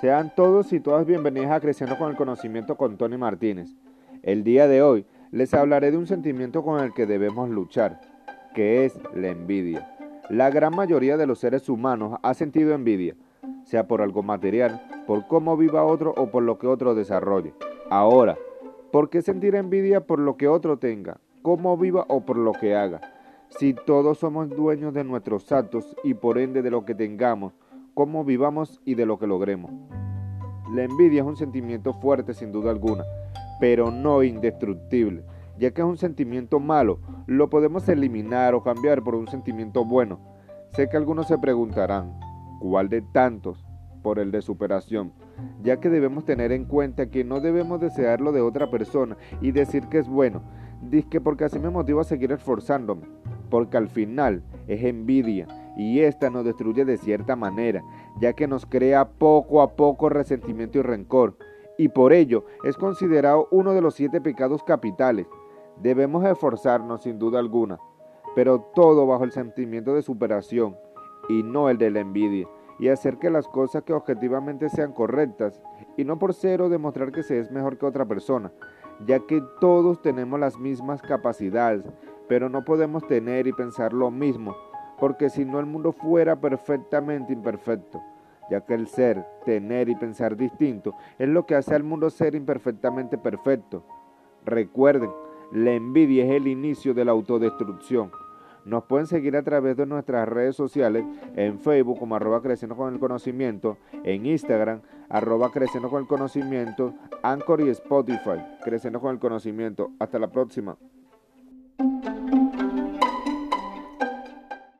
Sean todos y todas bienvenidas a Creciendo con el Conocimiento con Tony Martínez. El día de hoy les hablaré de un sentimiento con el que debemos luchar, que es la envidia. La gran mayoría de los seres humanos ha sentido envidia, sea por algo material, por cómo viva otro o por lo que otro desarrolle. Ahora, ¿por qué sentir envidia por lo que otro tenga, cómo viva o por lo que haga? Si todos somos dueños de nuestros actos y por ende de lo que tengamos, cómo vivamos y de lo que logremos. La envidia es un sentimiento fuerte sin duda alguna, pero no indestructible, ya que es un sentimiento malo, lo podemos eliminar o cambiar por un sentimiento bueno. Sé que algunos se preguntarán, ¿cuál de tantos? Por el de superación, ya que debemos tener en cuenta que no debemos desear lo de otra persona y decir que es bueno, dizque porque así me motiva a seguir esforzándome, porque al final es envidia. Y esta nos destruye de cierta manera, ya que nos crea poco a poco resentimiento y rencor, y por ello es considerado uno de los 7 pecados capitales. Debemos esforzarnos sin duda alguna, pero todo bajo el sentimiento de superación y no el de la envidia, y hacer que las cosas que objetivamente sean correctas, y no por ser o demostrar que se es mejor que otra persona, ya que todos tenemos las mismas capacidades, pero no podemos tener y pensar lo mismo, porque si no el mundo fuera perfectamente imperfecto, ya que el ser, tener y pensar distinto es lo que hace al mundo ser imperfectamente perfecto. Recuerden, la envidia es el inicio de la autodestrucción. Nos pueden seguir a través de nuestras redes sociales, en Facebook como @creciendoconelconocimiento, en Instagram @creciendoconelconocimiento, Anchor y Spotify, Creciendo con el Conocimiento. Hasta la próxima.